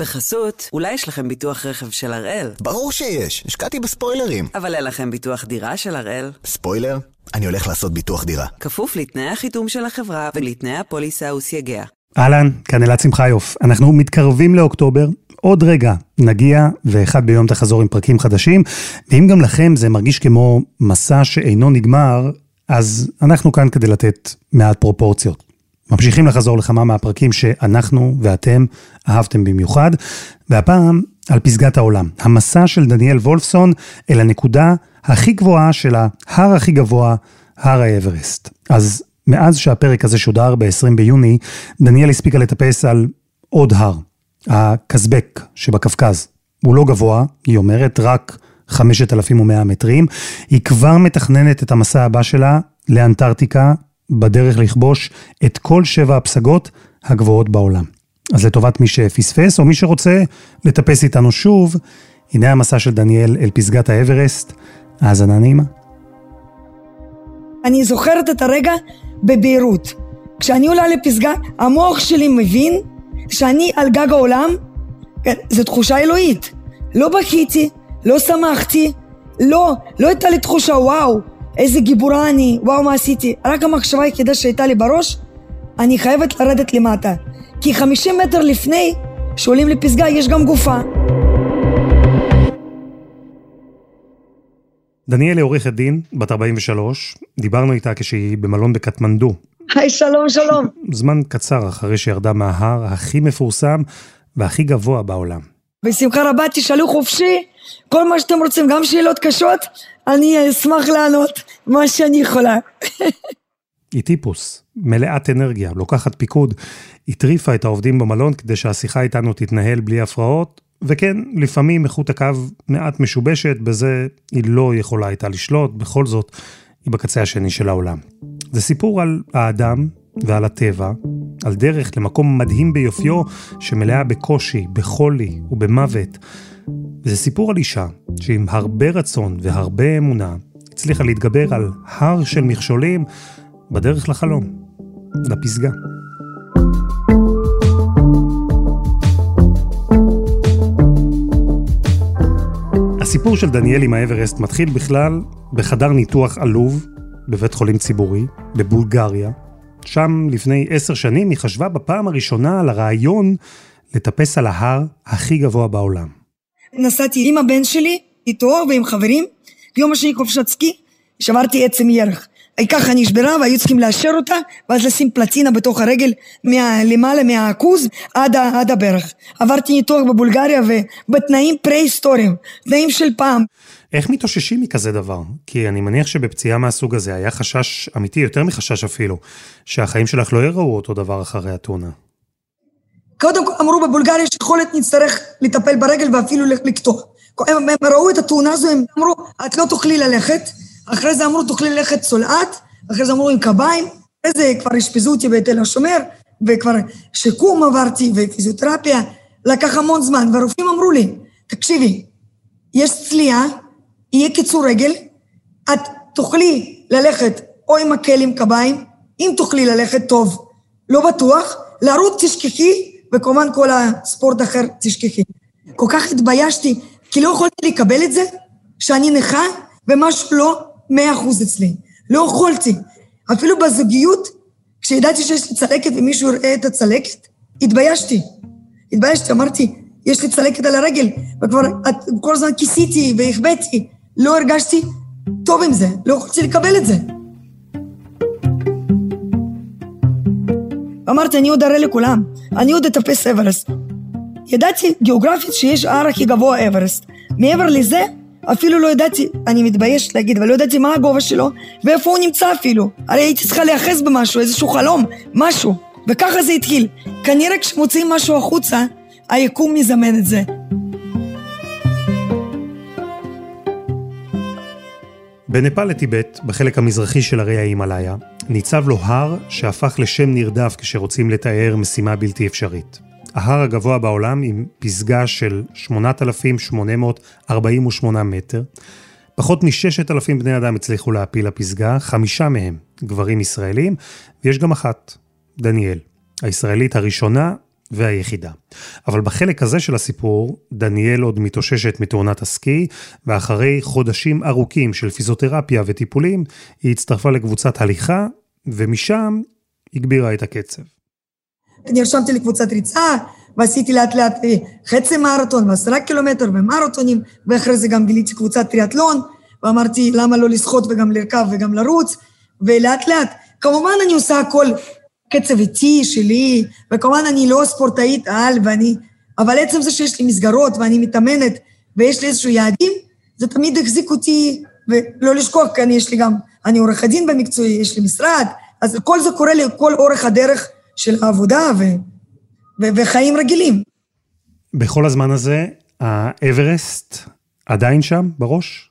בחסות, אולי יש לכם ביטוח רכב של הראל? ברור שיש, השקעתי בספוילרים. אבל אין לכם ביטוח דירה של הראל? ספוילר? אני הולך לעשות ביטוח דירה. כפוף לתנאי החיתום של החברה ולתנאי הפוליסה וסייגיה. אהלן, כאן אלעד שמחיוף. אנחנו מתקרבים לאוקטובר, עוד רגע נגיע, ואחד ביום תחזור עם פרקים חדשים, ואם גם לכם זה מרגיש כמו מסע שאינו נגמר, אז אנחנו כאן כדי לתת מעט פרופורציות. ממשיכים לחזור לכמה מהפרקים שאנחנו ואתם אהבתם במיוחד, והפעם על פסגת העולם, המסע של דניאל וולפסון אל הנקודה הכי גבוהה של ההר הכי גבוה, הר האברסט. אז מאז שהפרק הזה שודר ב-20 ביוני, דניאל הספיקה לטפס על עוד הר, הקזבק שבקווקז. הוא לא גבוה, היא אומרת, רק 5,100 מטרים. היא כבר מתכננת את המסע הבא שלה לאנטרטיקה, בדרך לכבוש את כל 7 הפסגות הגבוהות בעולם. אז לטובת מי שפספס או מי שרוצה לטפס איתנו שוב, הנה המסע של דניאל אל פסגת האברסט, האזנה נעימה. אני זוכרת את הרגע בביירות. כשאני עולה לפסגה, המוח שלי מבין שאני על גג העולם, זו תחושה אלוהית. לא בכיתי, לא שמחתי, לא הייתה לי תחושה וואו, איזה גיבורה אני, וואו מה עשיתי. רק המחשבה היחידה שהייתה לי בראש, אני חייבת לרדת למטה. כי 50 מטר לפני שעולים לפסגה יש גם גופה. דניאל היא עורכת דין, בת 43, דיברנו איתה כשהיא במלון בקטמנדו. היי, שלום, שלום. זמן קצר אחרי שירדה מההר הכי מפורסם והכי גבוה בעולם. בשמחה רבה, תשאלו חופשי, כל מה שאתם רוצים, גם שאלות קשות, אני אשמח לענות מה שאני יכולה. היא טיפוס, מלאת אנרגיה, לוקחת פיקוד, היא טריפה את העובדים במלון כדי שהשיחה איתנו תתנהל בלי הפרעות, וכן, לפעמים איכות הקו מעט משובשת, בזה היא לא יכולה הייתה לשלוט, בכל זאת היא בקצה השני של העולם. זה סיפור על האדם ועל הטבע, על דרך למקום מדהים ביופיו שמלאה בקושי, בחולי ובמוות. זה סיפור על אישה שעם הרבה רצון והרבה אמונה הצליחה להתגבר על הר של מכשולים בדרך לחלום, לפסגה. הסיפור של דניאל עם האברסט מתחיל בכלל בחדר ניתוח עלוב בבית חולים ציבורי, בבולגריה. שם לפני 10 שנים היא חשבה בפעם הראשונה על הרעיון לטפס על ההר הכי גבוה בעולם. נסעתי עם הבן שלי, איתו ועם חברים, ביום השני חופשת סקי, שברתי עצם ירח. ככה נשברה והיו צריכים לאשר אותה, ואז לשים פלטינה בתוך הרגל למעלה מהעכוז עד הברך. עברתי ניתוח בבולגריה ובתנאים פרה-היסטוריים, תנאים של פעם. איך מתאוששים מכזה דבר? כי אני מניח שבפציעה מהסוג הזה היה חשש אמיתי, יותר מחשש אפילו, שהחיים שלך לא יראו אותו דבר אחרי התאונה. קודם כל אמרו בבולגריה שיכולת נצטרך לטפל ברגל ואפילו לקטוח. הם ראו את התאונה הזו, הם אמרו, את לא תוכלי ללכת, אחרי זה אמרו, תוכלי ללכת צולעת, אחרי זה אמרו עם קביים, אחרי זה כבר השפיזו אותי בתל השומר, וכבר שיקום עברתי, ופיזיותרפיה, לקח המון זמן, והרופאים אמרו לי, תקשיבי, יש צליעה, יהיה קיצור רגל, את תוכלי ללכת או עם מקל עם קביים, אם תוכלי ללכת טוב, לא בטוח, לרוד תשכחי, וכמובן כל הספורט אחר תשכחי. כל כך התביישתי, כי לא יכולתי לקבל את זה, שאני נכה, ומשהו לא 100% אצלי. לא יכולתי. אפילו בזוגיות, כשידעתי שיש לי צלקת ומישהו יראה את הצלקת, התביישתי. אמרתי, יש לי צלקת על הרגל, וכבר כל הזמן כיסיתי והחבאתי. לא הרגשתי טוב עם זה, לא יכולתי לקבל את זה. אמרתי, אני עוד אראה לכולם, אני עוד אטפס אברסט. ידעתי גיאוגרפית שיש ההר הכי גבוה אברסט. מעבר לזה, אפילו לא ידעתי, אני מתביישת להגיד, אבל לא ידעתי מה הגובה שלו, ואיפה הוא נמצא אפילו. הרי הייתי צריכה להיחס במשהו, איזשהו חלום, משהו. וככה זה התחיל. כנראה כשמוצאים משהו החוצה, היקום מזמן את זה. בנפאל לטיבט, בחלק המזרחי של הרי ההימלאיה, ניצב לו הר שהפך לשם נרדף כשרוצים לתאר משימה בלתי אפשרית. ההר הגבוה בעולם עם פסגה של 8,848 מטר. פחות מ-6,000 בני אדם הצליחו להפיל הפסגה, 5 מהם גברים ישראלים, ויש גם אחת, דניאל, הישראלית הראשונה והיחידה. אבל בחלק הזה של הסיפור, דניאל עוד מתאוששת מתאונת הסקי, ואחרי חודשים ארוכים של פיזיותרפיה וטיפולים, היא הצטרפה לקבוצת הליכה, ומשם הגבירה את הקצב. נרשמתי לקבוצת ריצה, ועשיתי לאט לאט חצי מרתון, 10 קילומטר ומרתונים, ואחרי זה גם גיליתי קבוצת טריאטלון, ואמרתי למה לא לשחות וגם לרכב וגם לרוץ, ולאט לאט, כמובן אני עושה הכל קצב איתי שלי, וכמובן אני לא ספורטאית על, אבל עצם זה שיש לי מסגרות ואני מתאמנת, ויש לי איזשהו יעדים, זה תמיד החזיק אותי, ולא לשכוח, כי אני עורך הדין במקצועי, יש לי משרד, אז כל זה קורה לי, כל אורך הדרך של העבודה, וחיים רגילים. בכל הזמן הזה, האברסט עדיין שם בראש?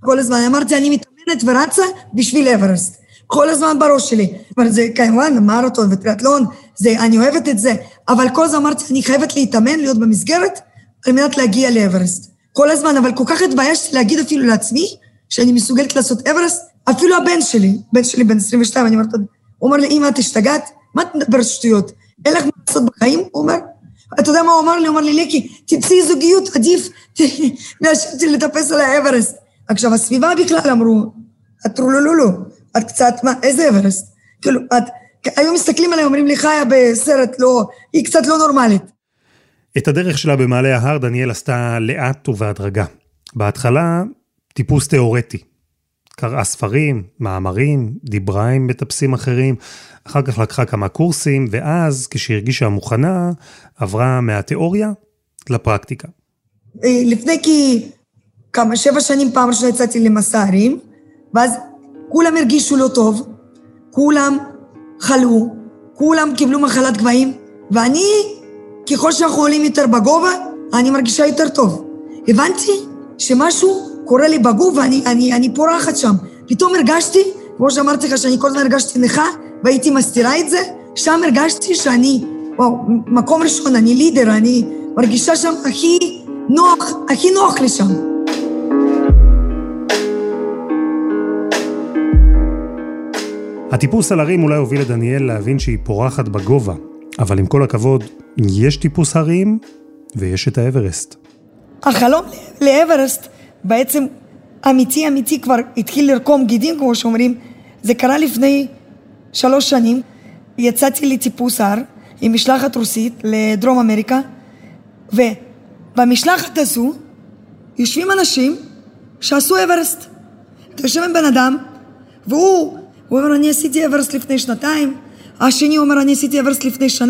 כל הזמן, אמרתי, אני מתאמנת ורצה בשביל אברסט. כל הזמן בראש שלי. אבל זה כמובן, מרתון וטריאטלון, אני אוהבת את זה, אבל כל הזמן אמרתי, אני חייבת להתאמן, להיות במסגרת, על מנת להגיע לאברסט. כל הזמן, אבל כל כך התביישתי להגיד אפילו לעצמי, שאני מסוגלת לעשות אברסט, אפילו הבן שלי בן 22, אני אומרת, הוא אומר לי, אמא, את השתגעת? מה את מדברת שטויות? אין לך מה לעשות בחיים? הוא אומר, אתה יודע מה הוא אומר לי? הוא אומר לי, לקי, תמצאי זוגיות, עדיף, מאשרתי לטפס על האברסט. עכשיו, הסביבה בכלל אמרו, לא. את קצת, מה, איזה אברסט? כאילו, היום מסתכלים עליהם, אומרים לי, חיה בסרט, לא, היא קצת לא נורמלית. את הדרך שלה במעלה ההר, דניאל עשתה לאט ובהדרגה. בהתחלה, טיפוס תיאורטי. קראה ספרים, מאמרים, דיברה עם מטפסים אחרים, אחר כך לקחה כמה קורסים, ואז, כשהרגישה מוכנה, עברה מהתיאוריה לפרקטיקה. לפני כמה 7 שנים פעם ראשונה יצאתי למסע הרים, ואז כולם הרגישו לא טוב, כולם חלו, כולם קיבלו מחלת גבהים, ואני, ככל שאנחנו עולים יותר בגובה, אני מרגישה יותר טוב. הבנתי שמשהו קורה לי בגובה, אני פורחת שם. פתאום הרגשתי, כמו שאמרתי לך, שאני כל הזמן הרגשתי נכה, והייתי מסתירה את זה, שם הרגשתי שאני, מקום ראשון, אני לידר, אני מרגישה שם הכי נוח לי שם. הטיפוס על הרים אולי הוביל לדניאל להבין שהיא פורחת בגובה, אבל עם כל הכבוד, יש טיפוס הרים ויש את האברסט. החלום לאברסט בעצם אמיתי כבר התחיל לרקום גידים, כמו שאומרים. זה קרה לפני 3 שנים. יצאתי לטיפוס הר עם משלחת רוסית לדרום אמריקה, ובמשלחת הזו יושבים אנשים שעשו אברסט. יושב עם בן אדם, והוא אומר, אני עשיתי אברסט לפני 2, השני אומר, אני עשיתי אברסט לפני 1,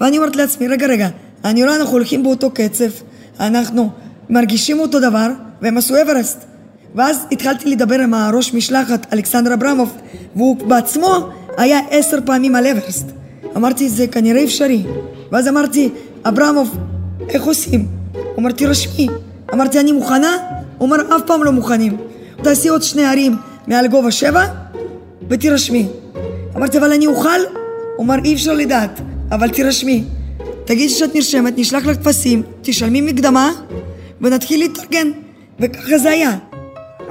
ואני אומרת לעצמי, רגע, אני אומר, אנחנו הולכים באותו קצב, אנחנו מרגישים אותו דבר, והם עשו אברסט. ואז התחלתי לדבר עם הראש משלחת, אלכסנדר אברמוב, והוא בעצמו היה 10 פעמים על אברסט. אמרתי, זה כנראה אפשרי. ואז אמרתי, אברמוב, איך עושים? אומר, תירשמי. אמרתי, אני מוכנה? אומר, אף פעם לא מוכנים. תעשי עוד 2 הרים מעל גובה 7, ותירשמי. אמרתי, אבל אני אוכל? אומר, אי אפשר לדעת, אבל תירשמי. תגיד שאת נרשמת, נשלח לך תפסים, תשלמי מקדמה, ונתחיל להתארגן. וככה זה היה.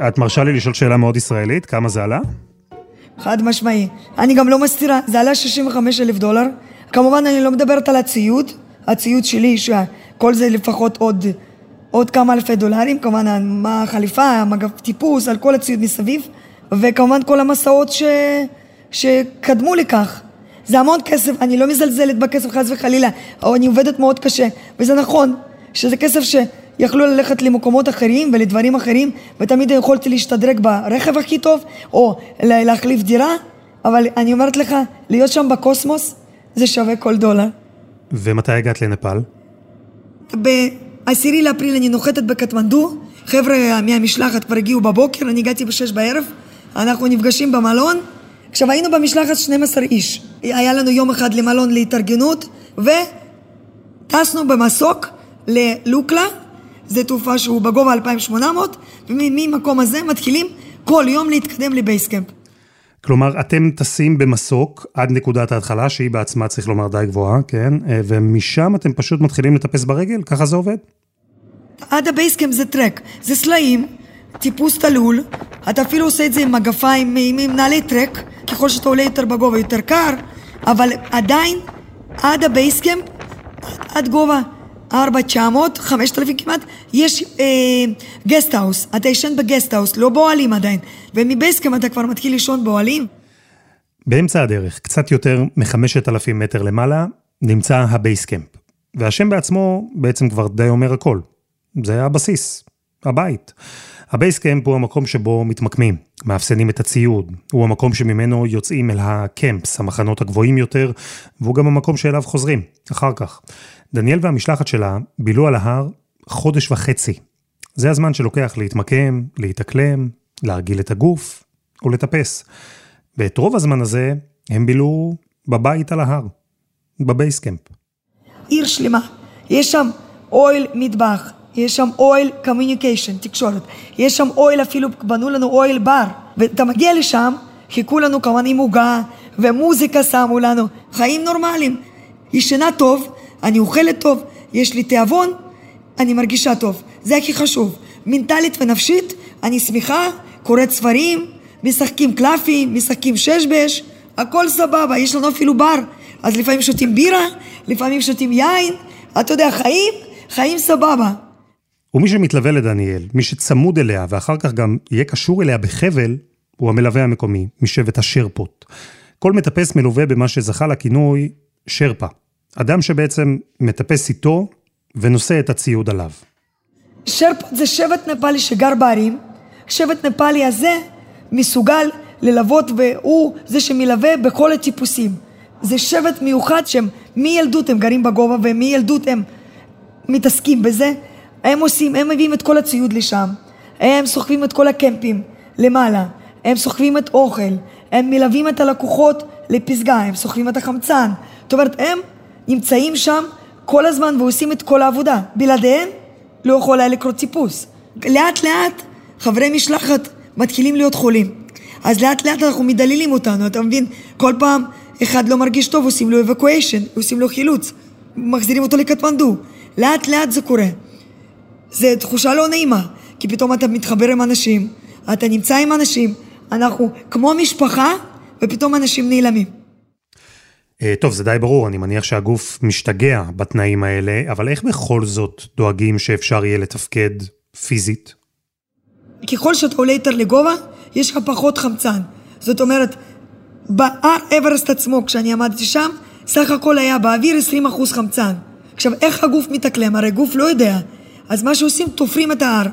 את מרשה לי לשאול שאלה מאוד ישראלית, כמה זה עלה? חד משמעי. אני גם לא מסתירה, זה עלה $65,000. כמובן, אני לא מדברת על הציוד שלי, שכל זה לפחות עוד כמה אלפי דולרים, כמובן, מה החליפה, מה טיפוס, על כל הציוד מסביב. וכמובן כל המסעות שקדמו לכך. זה המון כסף, אני לא מזלזלת בכסף חס וחלילה, או אני עובדת מאוד קשה, וזה נכון, שזה כסף שיכלו ללכת למקומות אחרים ולדברים אחרים, ותמיד יכולתי להשתדרג ברכב הכי טוב, או להחליף דירה, אבל אני אומרת לך, להיות שם בקוסמוס, זה שווה כל דולר. ומתי הגעת לנפאל? ב-10 לאפריל אני נוחתת בקטמנדו, חבר'ה מהמשלחת כבר הגיעו בבוקר, אני הגעתי ב18:00, אנחנו נפגשים במלון. עכשיו היינו במשלחת 12 איש. היה לנו יום אחד למלון להתארגנות, וטסנו במסוק ללוקלה, זה תעופה שהוא בגובה 2,800, וממקום הזה מתחילים כל יום להתקדם לבייסקמפ. כלומר, אתם טסים במסוק עד נקודת ההתחלה, שהיא בעצמה צריך לומר די גבוהה, כן? ומשם אתם פשוט מתחילים לטפס ברגל, ככה זה עובד? עד הבייסקמפ זה טרק, זה סלעים, טיפוס תלול, אתה אפילו עושה את זה עם מגפיים, עם נעלי טרק, ככל שאתה עולה יותר בגובה יותר קר, אבל עדיין, עד הבייסקמפ עד גובה 4,900, 5,000 כמעט, יש גסטהאוס, אתה ישן בגסטהאוס, לא באוהלים עדיין, ומבייסקאמפ אתה כבר מתחיל לישון באוהלים. באמצע הדרך, קצת יותר מ-5,000 מטר למעלה, נמצא הבייסקאמפ, והשם בעצמו בעצם כבר די אומר הכל, זה הבסיס, הבית. הבייסקאמפ הוא המקום שבו מתמקמים, מאפסנים את הציוד, הוא המקום שממנו יוצאים אל הקמפס, המחנות הגבוהים יותר, והוא גם המקום שאליו חוזרים, אחר כך. דניאל והמשלחת שלה בילו על ההר 1.5 חודשים. זה הזמן שלוקח להתמקם, להתאקלם, להרגיל את הגוף או לטפס. ואת רוב הזמן הזה הם בילו בבית על ההר, בבייסקאמפ. עיר שלמה, יש שם אוהל מטבח, יש שם אוהל קומיוניקיישן, תקשורת, יש שם אוהל, אפילו בנו לנו אוהל בר, ואתה מגיע לשם, חיכו לנו כמובן עם הוגה, ומוזיקה שמו לנו, חיים נורמליים, ישנה טוב, אני אוכלת טוב, יש לי תיאבון, אני מרגישה טוב, זה הכי חשוב, מנטלית ונפשית, אני שמחה, קוראת ספרים, משחקים קלפים, משחקים ששבש, הכל סבבה, יש לנו אפילו בר, אז לפעמים שותים בירה, לפעמים שותים יין, אתה יודע, חיים, חיים סבבה. ומי שמתלווה לדניאל, מי שצמוד אליה, ואחר כך גם יהיה קשור אליה בחבל, הוא המלווה המקומי, משבט השרפות. כל מטפס מלווה במה שזכה לכינוי שרפה. אדם שבעצם מטפס איתו ונושא את הציוד עליו. שרפות זה שבט נפאלי שגר בערים. שבט נפאלי הזה מסוגל ללוות, והוא זה שמלווה בכל הטיפוסים. זה שבט מיוחד שהם מילדות הם גרים בגובה, ומילדות הם מתעסקים בזה. הם עושים, הם מביאים את כל הציוד לשם, הם סוחבים את כל הקמפים למעלה, הם סוחבים את אוכל, הם מלווים את הלקוחות לפסגה, הם סוחבים את החמצן. זאת אומרת, הם נמצאים שם כל הזמן ועושים את כל העבודה. בלעדיהם לא יכול היה לקרות טיפוס. לאט לאט חברי משלחת מתחילים להיות חולים. אז לאט לאט אנחנו מדלילים אותנו, אתה מבין? כל פעם אחד לא מרגיש טוב, עושים לו אבקואשן, עושים לו חילוץ, מחזירים אותו לקטמנדו. לאט לאט זה קורה. זה תחושה לא נעימה, כי פתאום אתה מתחבר עם אנשים, אתה נמצא עם אנשים, אנחנו כמו משפחה, ופתאום אנשים נעלמים. טוב, זה די ברור, אני מניח שהגוף משתגע בתנאים האלה, אבל איך בכל זאת דואגים שאפשר יהיה לתפקד פיזית? ככל שאתה עולה יותר לגובה, יש לך פחות חמצן. זאת אומרת, בהר אברסט עצמו, כשאני עמדתי שם, סך הכל היה באוויר 20% חמצן. עכשיו, איך הגוף מתאקלם? הרי גוף לא יודע. אז מה שעושים, תופרים את ההר.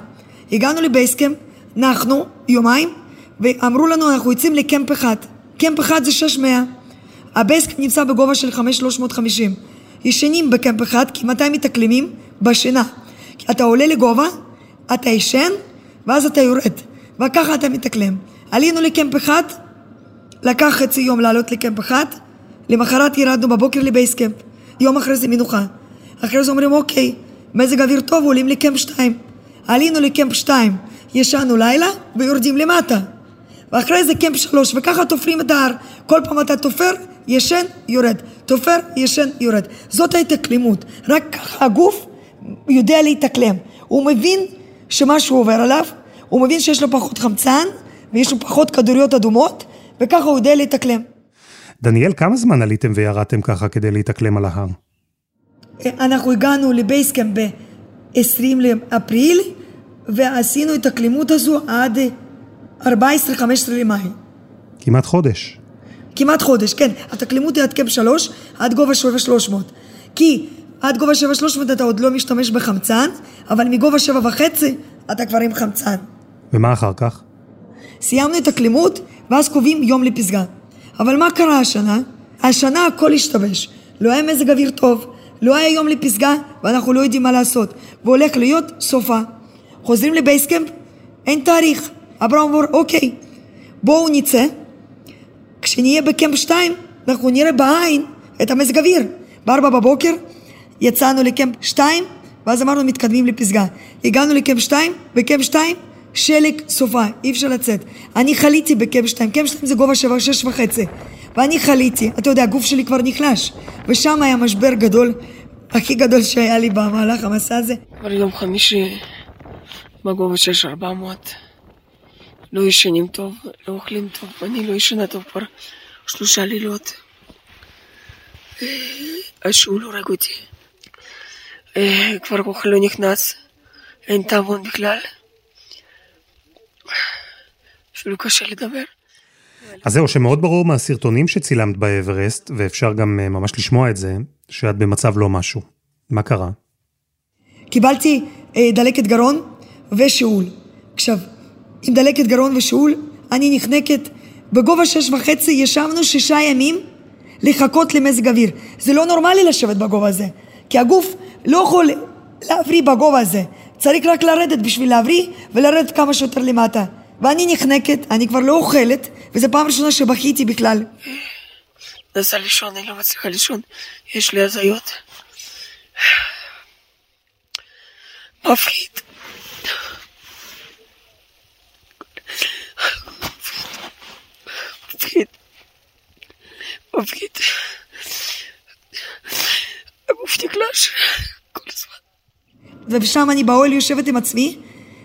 הגענו לבייסקאמפ, נחנו יומיים, ואמרו לנו, אנחנו יוצאים לקמפ אחד. קמפ אחד זה 600. הבייסקאמפ נמצא בגובה של 5,350. ישנים בקמפ אחד, כי 200 מתאקלמים בשינה. אתה עולה לגובה, אתה ישן, ואז אתה יורד. וככה אתה מתאקלם. עלינו לקמפ אחד, לקח חצי יום לעלות לקמפ אחד, למחרת ירדנו בבוקר לבייסקאמפ. יום אחרי זה מנוחה. אחרי זה אומרים, אוקיי, מזג אוויר טוב, עולים לקמפ 2. עלינו לקמפ 2, ישנו לילה ויורדים למטה. ואחרי זה קמפ 3, וככה תופרים את ההר. כל פעם אתה תופר, ישן, יורד. תופר, ישן, יורד. זאת ההתאקלמות. רק ככה הגוף יודע להתאקלם. הוא מבין שמשהו עובר עליו, הוא מבין שיש לו פחות חמצן, ויש לו פחות כדוריות אדומות, וככה הוא יודע להתאקלם. דניאל, כמה זמן עליתם וירדתם ככה כדי להתאקלם על ההר? אנחנו הגענו לבייסקאמפ ב-20 לאפריל, ועשינו את הקלימות הזו עד 14-15 למאי. כמעט חודש. כמעט חודש, כן. התקלימות היא עד קמפ 3, עד גובה 7,300. כי עד גובה 7,300 אתה עוד לא משתמש בחמצן, אבל מגובה 7.5 אתה כבר עם חמצן. ומה אחר כך? סיימנו את הקלימות, ואז קובעים יום לפסגה. אבל מה קרה השנה? השנה הכל השתבש. לא היה מזג אוויר טוב, לא היה יום לפסגה, ואנחנו לא יודעים מה לעשות. והולך להיות סופה. חוזרים לבייסקאמפ, אין תאריך. אברהם אומר, אוקיי, בואו נצא. כשנהיה בקמפ 2, אנחנו נראה בעין את המזג אוויר. ב-4 בבוקר יצאנו לקמפ 2, ואז אמרנו, מתקדמים לפסגה. הגענו לקמפ 2, בקמפ 2, שלג סופה, אי אפשר לצאת. אני חליתי בקמפ 2, קמפ 2 זה גובה 6.5. ואני חליתי, אתה יודע, הגוף שלי כבר נחלש, ושם היה משבר גדול, הכי גדול שהיה לי במהלך המסע הזה. כבר יום חמישי, בגובה 6,400, לא ישנים טוב, לא אוכלים טוב, אני לא ישנה טוב כבר 3 לילות. השאול הורג אותי. כבר כוח לא נכנס, אין תאבון בכלל. אפילו קשה לדבר. אז זהו, שמאוד ברור מהסרטונים שצילמת באברסט, ואפשר גם ממש לשמוע את זה, שאת במצב לא משהו. מה קרה? קיבלתי דלקת גרון ושאול. עכשיו, עם דלקת גרון ושאול, אני נחנקת בגובה 6.5, ישבנו 6 ימים לחכות למזג אוויר. זה לא נורמלי לשבת בגובה הזה, כי הגוף לא יכול להבריא בגובה הזה. צריך רק לרדת בשביל להבריא, ולרדת כמה שיותר למטה. ואני נחנקת, אני כבר לא אוכלת, וזו פעם ראשונה שבכיתי בכלל. נסע לישון, אני לא מצליחה לישון, יש לי הזיות. מפחיד. מפחיד. מפחיד. הגוף נקלש כל הזמן. ובשם אני באוהל יושבת עם עצמי,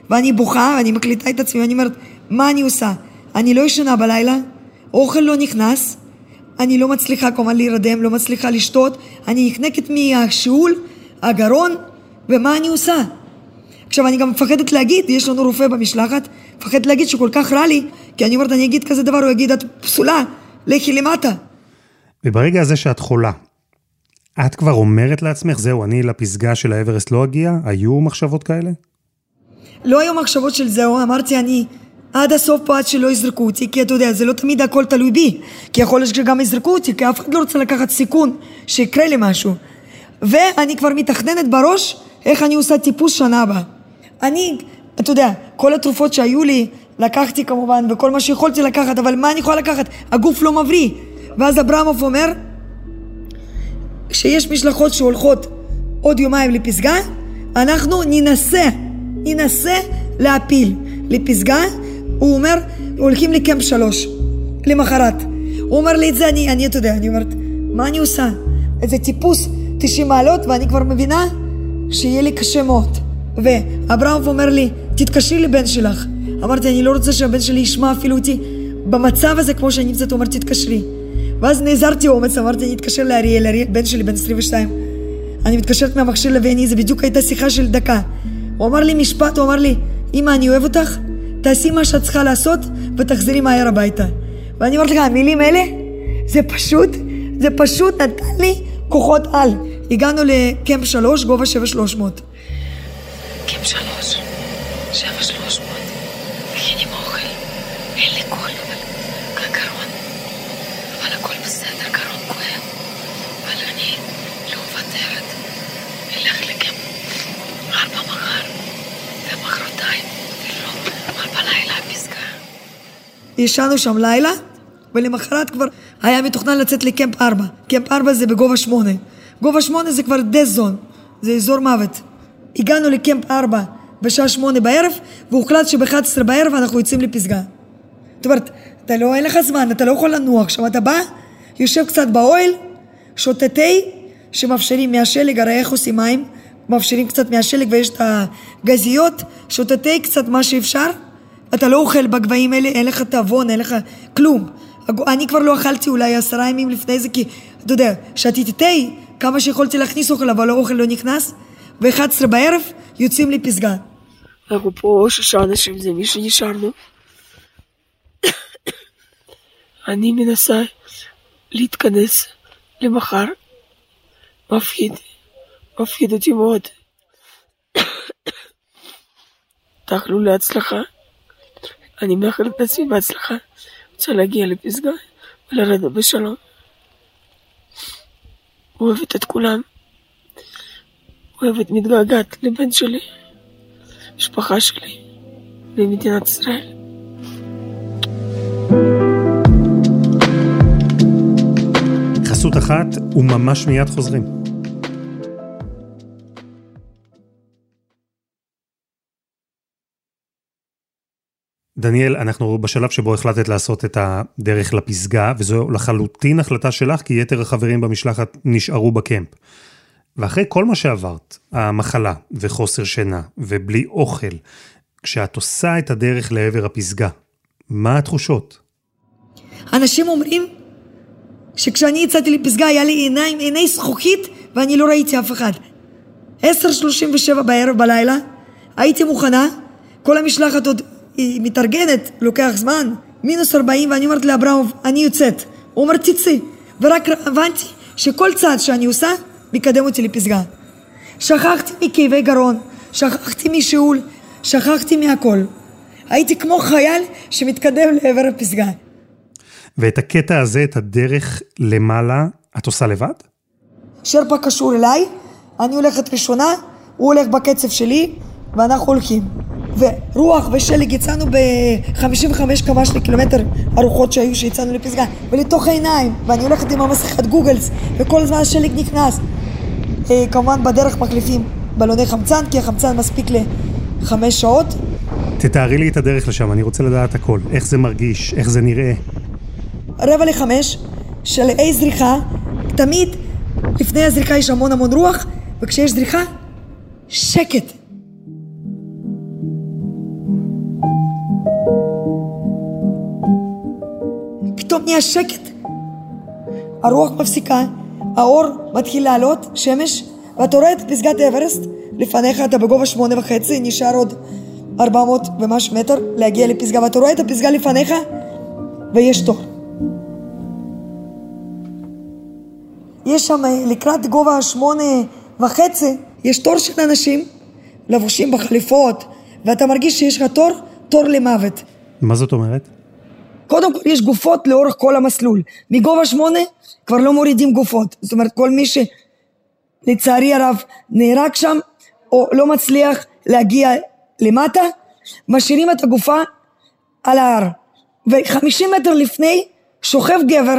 ואני בוכה, ואני מקליטה את עצמי, ואני אומרת, מה אני עושה? אני לא ישנה בלילה, אוכל לא נכנס, אני לא מצליחה כלומר להירדם, לא מצליחה לשתות, אני נחנקת מהשאול, הגרון, ומה אני עושה? עכשיו, אני גם מפחדת להגיד, יש לנו רופא במשלחת, מפחדת להגיד שכל כך רע לי, כי אני אומרת, אני אגיד כזה דבר, הוא יגיד, את פסולה, לכי למטה. וברגע הזה שאת חולה, את כבר אומרת לעצמך, זהו, אני לפסגה של האברסט לא אגיע, היו מחשבות כאלה? לא היו מחשבות של זהו, אמרתי אני עד הסוף פה עד שלא יזרקו אותי, כי אתה יודע, זה לא תמיד הכל תלוי בי, כי יכול להיות שגם יזרקו אותי, כי אף אחד לא רוצה לקחת סיכון שיקרה לי משהו. ואני כבר מתכננת בראש איך אני עושה טיפוס שנה הבאה. אני, אתה יודע, כל התרופות שהיו לי לקחתי כמובן, וכל מה שיכולתי לקחת, אבל מה אני יכולה לקחת? הגוף לא מבריא. ואז אברמוב אומר שיש משלחות שהולכות עוד יומיים לפסגה, אנחנו ננסה להפיל לפסגה, הוא אומר, הולכים לקמפ 3, למחרת. הוא אומר לי את זה, אני אתה יודע, אני אומרת, מה אני עושה? איזה טיפוס 90 מעלות, ואני כבר מבינה שיהיה לי קשה מאוד. ואברמוב אומר לי, תתקשרי לבן שלך. אמרתי, אני לא רוצה שהבן שלי ישמע אפילו אותי במצב הזה כמו שאני נמצאת, הוא אומר, תתקשרי. ואז נעזרתי אומץ, אמרתי, אני אתקשר לאריאל, בן שלי, בן 22. אני מתקשרת מהמכשיר לביני, זה בדיוק הייתה שיחה של דקה. הוא אמר לי משפט, הוא אמר לי, אמא, אני אוהב אותך, תעשי מה שאת צריכה לעשות ותחזרי מהר הביתה. ואני אומרת לך, המילים האלה, זה פשוט נתן לי כוחות על. הגענו לקמפ 3, גובה 7,300. קמפ 3, 7,300. אין לי אוכל, אין לי קול, אבל גרון. אבל הכל בסדר, גרון כואב. אבל אני לא מוותרת. אלך לקמפ 4 מחר, ומחרתיים, ולא בלילה הפסגה. ישנו שם לילה, ולמחרת כבר היה מתוכנן לצאת לקמפ 4. קמפ 4 זה בגובה 8. גובה 8 זה כבר דס זון, זה אזור מוות. הגענו לקמפ 4 בשעה 8 בערב, והוחלט שב-11 בערב אנחנו יוצאים לפסגה. זאת אומרת, אתה לא, אין לך זמן, אתה לא יכול לנוח. שם אתה בא, יושב קצת באוהל, שותה תה, שמאפשרים מהשלג, הרי איך עושים מים, מאפשרים קצת מהשלג, ויש את הגזיות, שותה תה קצת מה שאפשר, אתה לא אוכל בגבעים האלה, אין לך תאבון, אין לך כלום. אני כבר לא אכלתי אולי 10 ימים לפני זה, כי אתה יודע, שתיתי תה, כמה שיכולתי להכניס אוכל, אבל האוכל לא נכנס, ו-11 בערב יוצאים לפסגה. אנחנו פה 6 אנשים, זה מי שנשארנו. אני מנסה להתכנס למחר. מפחיד אותי מאוד. תאכלו להצלחה. אני מאחלת לעצמי בהצלחה. רוצה להגיע לפסגה ולרדת בשלום. אוהבת את כולם. אוהבת, מתגעגעת לבן שלי, משפחה שלי, למדינת ישראל. חסות אחת וממש מיד חוזרים. דניאל, אנחנו בשלב שבו החלטת לעשות את הדרך לפסגה, וזו לחלוטין החלטה שלך, כי יתר החברים במשלחת נשארו בקמפ. ואחרי כל מה שעברת, המחלה וחוסר שינה ובלי אוכל, כשאת עושה את הדרך לעבר הפסגה, מה התחושות? אנשים אומרים שכשאני יצאתי לפסגה היה לי עיני זכוכית ואני לא ראיתי אף אחד. 10:37 בערב בלילה, הייתי מוכנה, כל המשלחת עוד מתארגנת, לוקח זמן, -40, ואני אומרת לאברמוב, אני יוצאת. הוא אומר, תצאי, ורק הבנתי שכל צעד שאני עושה, מקדם אותי לפסגה. שכחתי מכאבי גרון, שכחתי משאול, שכחתי מהכל. הייתי כמו חייל שמתקדם לעבר הפסגה. ואת הקטע הזה, את הדרך למעלה, את עושה לבד? שרפה קשור אליי, אני הולכת ראשונה, הוא הולך בקצב שלי, ואנחנו הולכים. ורוח ושלג יצאנו ב-55 קמ"ש לקילומטר הרוחות שהיו שיצאנו לפסגה, ולתוך העיניים, ואני הולכת עם המסכת גוגלס, וכל הזמן השלג נכנס. כמובן בדרך מחליפים בלוני חמצן, כי החמצן מספיק ל5 שעות. תתארי לי את הדרך לשם, אני רוצה לדעת הכל, איך זה מרגיש, איך זה נראה. 4:45 של אי זריחה, תמיד לפני הזריחה יש המון רוח, וכשיש זריחה, שקט. פתאום נהיה שקט, הרוח מפסיקה, האור מתחיל לעלות, שמש, ואתה רואה את פסגת אברסט, לפניך אתה בגובה 8.5, נשאר עוד 400 ומשהו מטר להגיע לפסגה, ואתה רואה את הפסגה לפניך, ויש תור. יש שם לקראת גובה 8.5, יש תור של אנשים, לבושים בחליפות, ואתה מרגיש שיש לך תור למוות. מה זאת אומרת? קודם כל יש גופות לאורך כל המסלול. מגובה 8 כבר לא מורידים גופות. זאת אומרת, כל מי שלצערי הרב נהרג שם, או לא מצליח להגיע למטה, משאירים את הגופה על ההר. ו50 מטר לפני שוכב גבר,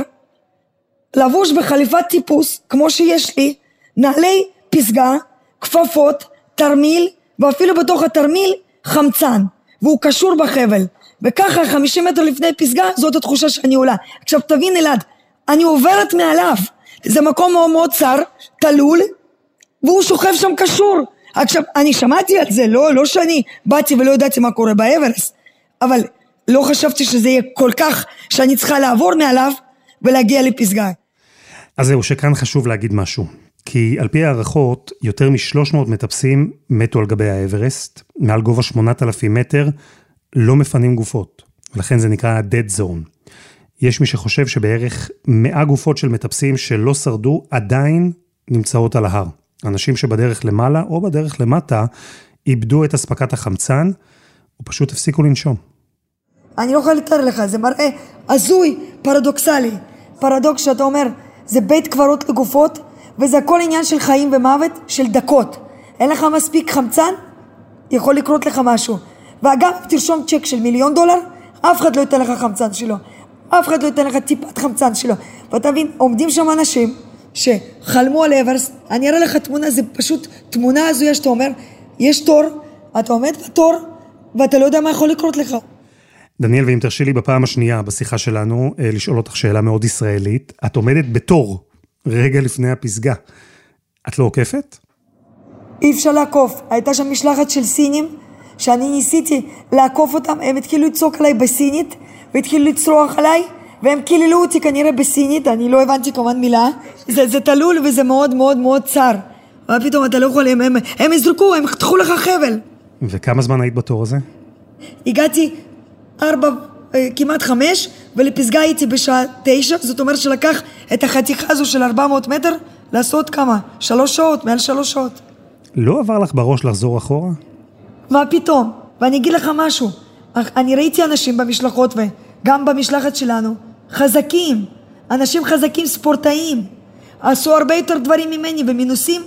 לבוש בחליפת טיפוס, כמו שיש לי, נעלי פסגה, כפפות, תרמיל, ואפילו בתוך התרמיל חמצן, והוא קשור בחבל. וככה, 50 מטר לפני פסגה, זאת התחושה שאני עולה. עכשיו תבין אלעד, אני עוברת מעליו, זה מקום מאוד צר, תלול, והוא שוכב שם קשור. עכשיו, אני שמעתי על זה, לא שאני באתי ולא ידעתי מה קורה באברסט, אבל לא חשבתי שזה יהיה כל כך, שאני צריכה לעבור מעליו ולהגיע לפסגה. אז זהו, שכאן חשוב להגיד משהו. כי על פי הערכות, יותר מ-300 מטפסים מתו על גבי האברסט, מעל גובה 8,000 מטר, לא מפנים גופות, ולכן זה נקרא dead zone. יש מי שחושב שבערך 100 גופות של מטפסים שלא שרדו עדיין נמצאות על ההר. אנשים שבדרך למעלה או בדרך למטה איבדו את הספקת החמצן, ופשוט הפסיקו לנשום. אני לא יכולה לתאר לך, זה מראה עזוי, פרדוקסלי. פרדוקס שאתה אומר, זה בית קברות לגופות, וזה הכל עניין של חיים ומוות של דקות. אין לך מספיק חמצן, יכול לקרות לך משהו. ואגב, תרשום צ'ק של $1,000,000, אף אחד לא ייתן לך חמצן שלו, אף אחד לא ייתן לך טיפת חמצן שלו. ואתה מבין, עומדים שם אנשים שחלמו על אברסט, אני אראה לך תמונה, זה פשוט תמונה הזו, שאתה אומר, יש תור, אתה עומד בתור, ואתה לא יודע מה יכול לקרות לך. דניאל, ואם תרשי לי בפעם השנייה בשיחה שלנו, לשאול אותך שאלה מאוד ישראלית, את עומדת בתור, רגע לפני הפסגה, את לא עוקפת? אי אפשר לעקוף, הייתה שם משלחת של סינים, שאני ניסיתי לעקוף אותם, הם התחילו לצעוק עליי בסינית, והתחילו לצרוח עליי, והם קיללו אותי כנראה בסינית, אני לא הבנתי כמובן מילה, זה תלול וזה מאוד צר. אבל פתאום אתה לא יכול, הם הזרקו, הם חתכו לך חבל. וכמה זמן היית בתור הזה? הגעתי 4, כמעט 5, ולפסגה הייתי בשעה 9, זאת אומרת שלקח את החתיכה הזו של 400 מטר, לעשות כמה? 3 שעות, מעל 3 שעות. לא עבר לך בראש לחזור אחורה? מה פתאום? ואני אגיד לך משהו, אני ראיתי אנשים במשלחות וגם במשלחת שלנו, חזקים, אנשים חזקים, ספורטאים, עשו הרבה יותר דברים ממני ומינוסים,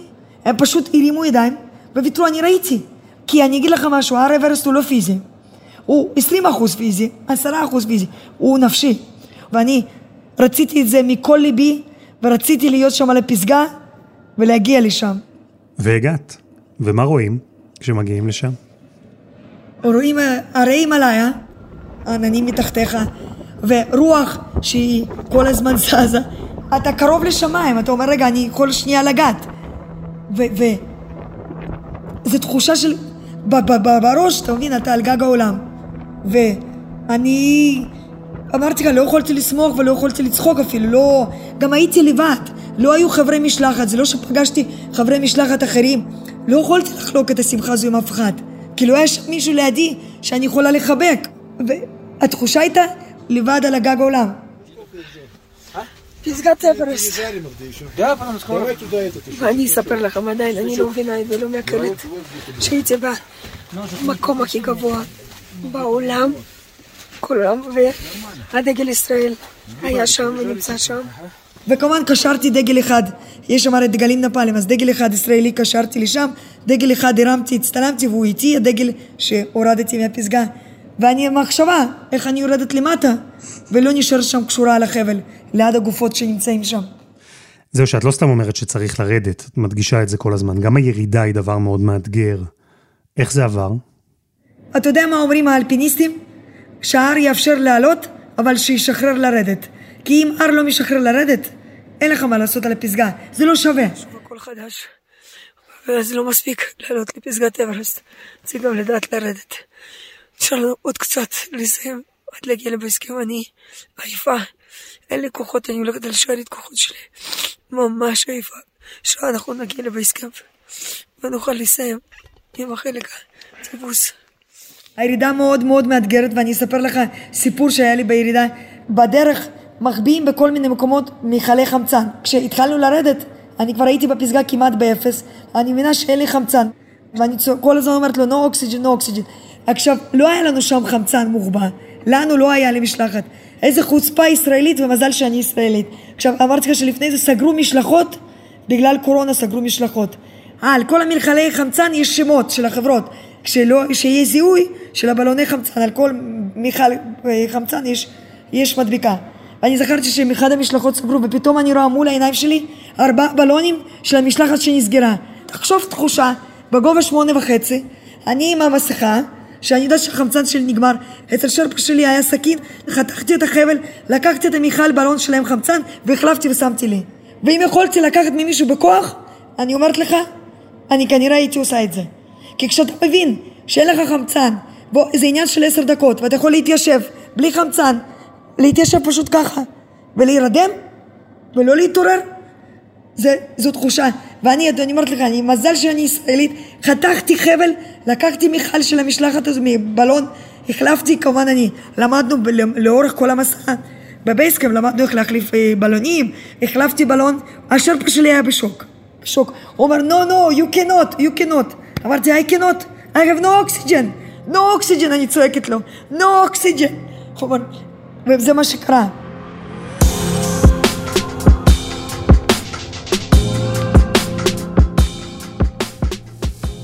הם פשוט הרימו ידיים וויתרו, אני ראיתי, כי אני אגיד לך משהו, הר אברסט הוא לא פיזי, הוא 20% פיזי, 10% פיזי, הוא נפשי, ואני רציתי את זה מכל ליבי, ורציתי להיות שם על הפסגה ולהגיע לשם. והגעת, ומה רואים כשמגיעים לשם? רואים הרי הימלאיה, עננים מתחתיך, ורוח שהיא כל הזמן זזה, אתה קרוב לשמיים, אתה אומר, רגע, אני יכול שנייה לגעת. וזו תחושה של, בראש, אתה מבין, אתה על גג העולם. ואני, אמרתי כאן, לא יכולתי לשמוח ולא יכולתי לצחוק אפילו, לא, גם הייתי לבד, לא היו חברי משלחת, זה לא שפגשתי חברי משלחת אחרים, לא יכולתי לחלוק את השמחה הזו עם אף אחד, כי לא היה שם מישהו לידי שאני יכולה לחבק. והתחושה הייתה לבד על הגג העולם. פסגת אברסט. ואני אספר לך, עדיין, אני לא מבינה את זה, לא מהקלט. שהייתי במקום הכי גבוה בעולם, כל העולם, והדגל ישראל היה שם ונמצא שם. וכמובן קשרתי דגל אחד, יש שם הרי דגלים נפאלים, אז דגל אחד ישראלי קשרתי לשם, דגל אחד הרמתי, הצטלמתי, והוא איתי הדגל שהורדתי מהפסגה. ואני מחשבה איך אני יורדת למטה, ולא נשאר שם קשורה על החבל, ליד הגופות שנמצאים שם. זהו, שאת לא סתם אומרת שצריך לרדת, את מדגישה את זה כל הזמן, גם הירידה היא דבר מאוד מאתגר. איך זה עבר? אתה יודע מה אומרים האלפיניסטים? שההר יאפשר לעלות, אבל שישחרר לרדת. כי אם הר לא משחרר לרדת, אין לך מה לעשות על הפסגה, זה לא שווה. שווה כל חדש, ואז לא מספיק לעלות לפסגת אברסט, צריך גם לדעת לרדת. אפשר לנו עוד קצת לסיים, עד להגיע לבסקים, אני עייפה, אין לי כוחות, אני הולכת על שארית כוחות שלי, ממש עייפה, שעה אנחנו נגיע לבסקים, ונוכל לסיים עם החלק הטיפוס. הירידה מאוד מאוד מאתגרת, ואני אספר לך סיפור שהיה לי בירידה, בדרך מחביאים בכל מיני מקומות מחלי חמצן. כשהתחלנו לרדת, אני כבר הייתי בפסגה כמעט באפס, אני מבינה שאין לי חמצן, ואני כל הזמן אומרת לו, no oxygen, no oxygen. עכשיו, לא היה לנו שם חמצן מוחבא, לנו לא היה למשלחת. איזה חוצפה ישראלית, ומזל שאני ישראלית. עכשיו, אמרתי לך שלפני זה סגרו משלחות, בגלל קורונה סגרו משלחות. על כל המלחלי חמצן יש שמות של החברות, כשיהיה זיהוי של הבלוני חמצן, על כל מיכל חמצן יש מדביקה. ואני זכרתי שמאחד המשלחות סגרו, ופתאום אני רואה מול העיניים שלי 4 בלונים של המשלחת שנסגרה. תחשוב תחושה, בגובה 8.5, אני עם המסכה, שאני יודעת שהחמצן שלי נגמר, אצל שרפק שלי היה סכין, חתכתי את החבל, לקחתי את המיכל בלון שלהם חמצן, והחלפתי ושמתי לי. ואם יכולתי לקחת ממישהו בכוח, אני אומרת לך, אני כנראה הייתי עושה את זה. כי כשאתה מבין שאין לך חמצן, בוא, זה עניין של 10 דקות, ואתה יכול להתיישב בלי חמצן, להתיישב פשוט ככה, ולהירדם, ולא להתעורר, זו תחושה. ואני אומרת לך, אני מזל שאני ישראלית, חתכתי חבל, לקחתי מיכל של המשלחת הזו מבלון, החלפתי, כמובן למדנו לאורך כל המסע, בבייסקאמפ למדנו איך להחליף בלונים, החלפתי בלון, השרפק שלי היה בשוק. הוא אומר, no, no, you cannot. אמרתי, I cannot, I have no oxygen, no oxygen, אני צועקת לו, no oxygen. הוא אומר, וזה מה שקרה.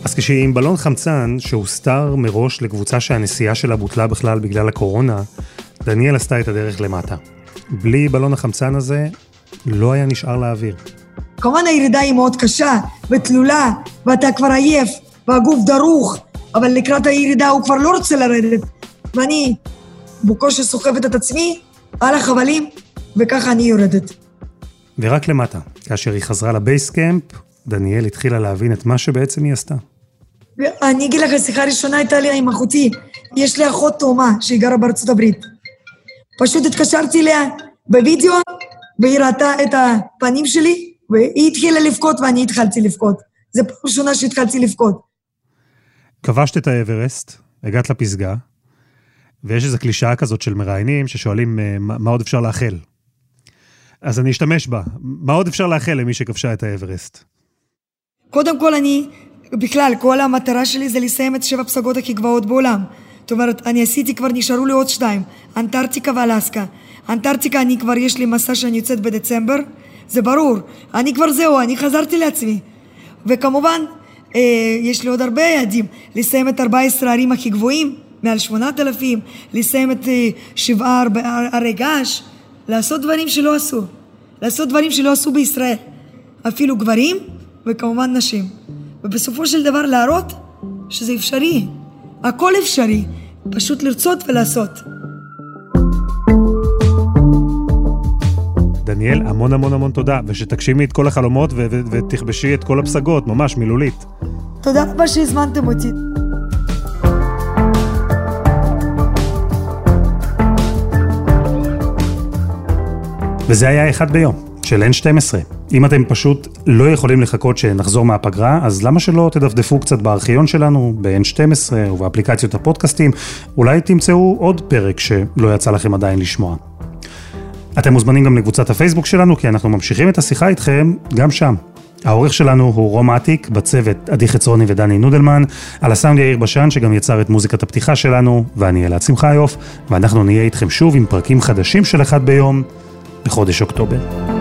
אז כשעם בלון חמצן שהוסתר מראש לקבוצה שהנסיעה שלה בוטלה בכלל בגלל הקורונה, דניאל עשתה את הדרך למטה. בלי בלון החמצן הזה לא היה נשאר לאוויר. כמובן הירידה היא מאוד קשה ותלולה, ואתה כבר עייף והגוף דרוך, אבל לקראת הירידה הוא כבר לא רוצה לרדת. ואני בקושי סוחבת את עצמי על החבלים, וככה אני יורדת. ורק למטה, כאשר היא חזרה לבייסקאמפ, דניאל התחילה להבין את מה שבעצם היא עשתה. אני אגיד לך, השיחה הראשונה הייתה לי עם אחותי, יש לי אחות תאומה שהיא גרה בארצות הברית. פשוט התקשרתי אליה בווידאו, והיא ראתה את הפנים שלי, והיא התחילה לבכות ואני התחלתי לבכות. זו פעם ראשונה שהתחלתי לבכות. כבשת את האברסט, הגעת לפסגה, ויש איזו קלישאה כזאת של מראיינים ששואלים מה עוד אפשר לאחל. אז אני אשתמש בה. מה עוד אפשר לאחל למי שכבשה את האברסט? קודם כל בכלל, כל המטרה שלי זה לסיים את 7 פסגות הכי גבוהות בעולם. זאת אומרת, אני עשיתי כבר, נשארו לי עוד 2, אנטארקטיקה ואלסקה. אנטארקטיקה אני כבר, יש לי מסע שאני יוצאת בדצמבר, זה ברור. אני כבר זהו, אני חזרתי לעצמי. וכמובן, יש לי עוד הרבה יעדים. לסיים את 14 הערים הכי גבוהים, מעל 8,000, לסיים את 7 הרי געש, לעשות דברים שלא עשו בישראל, אפילו גברים וכמובן נשים. ובסופו של דבר להראות שזה אפשרי, הכל אפשרי, פשוט לרצות ולעשות. דניאל, המון המון המון תודה, ושתגשימי את כל החלומות ותכבשי את כל הפסגות, ממש מילולית. תודה רבה שהזמנתם אותי. וזה היה אחד ביום, של N12. אם אתם פשוט לא יכולים לחכות שנחזור מהפגרה, אז למה שלא תדפדפו קצת בארכיון שלנו, ב-N12 ובאפליקציות הפודקאסטים, אולי תמצאו עוד פרק שלא יצא לכם עדיין לשמוע. אתם מוזמנים גם לקבוצת הפייסבוק שלנו, כי אנחנו ממשיכים את השיחה איתכם גם שם. העורך שלנו הוא רום עתיק, בצוות עדי חצרוני ודני נודלמן, על הסאונד יאיר בשן שגם יצר את מוזיקת הפתיחה שלנו, ואני אלעד שמחיוף, ואנחנו נהיה איתכם שוב עם פרקים חדשים של אחד ביום בחודש אוקטובר.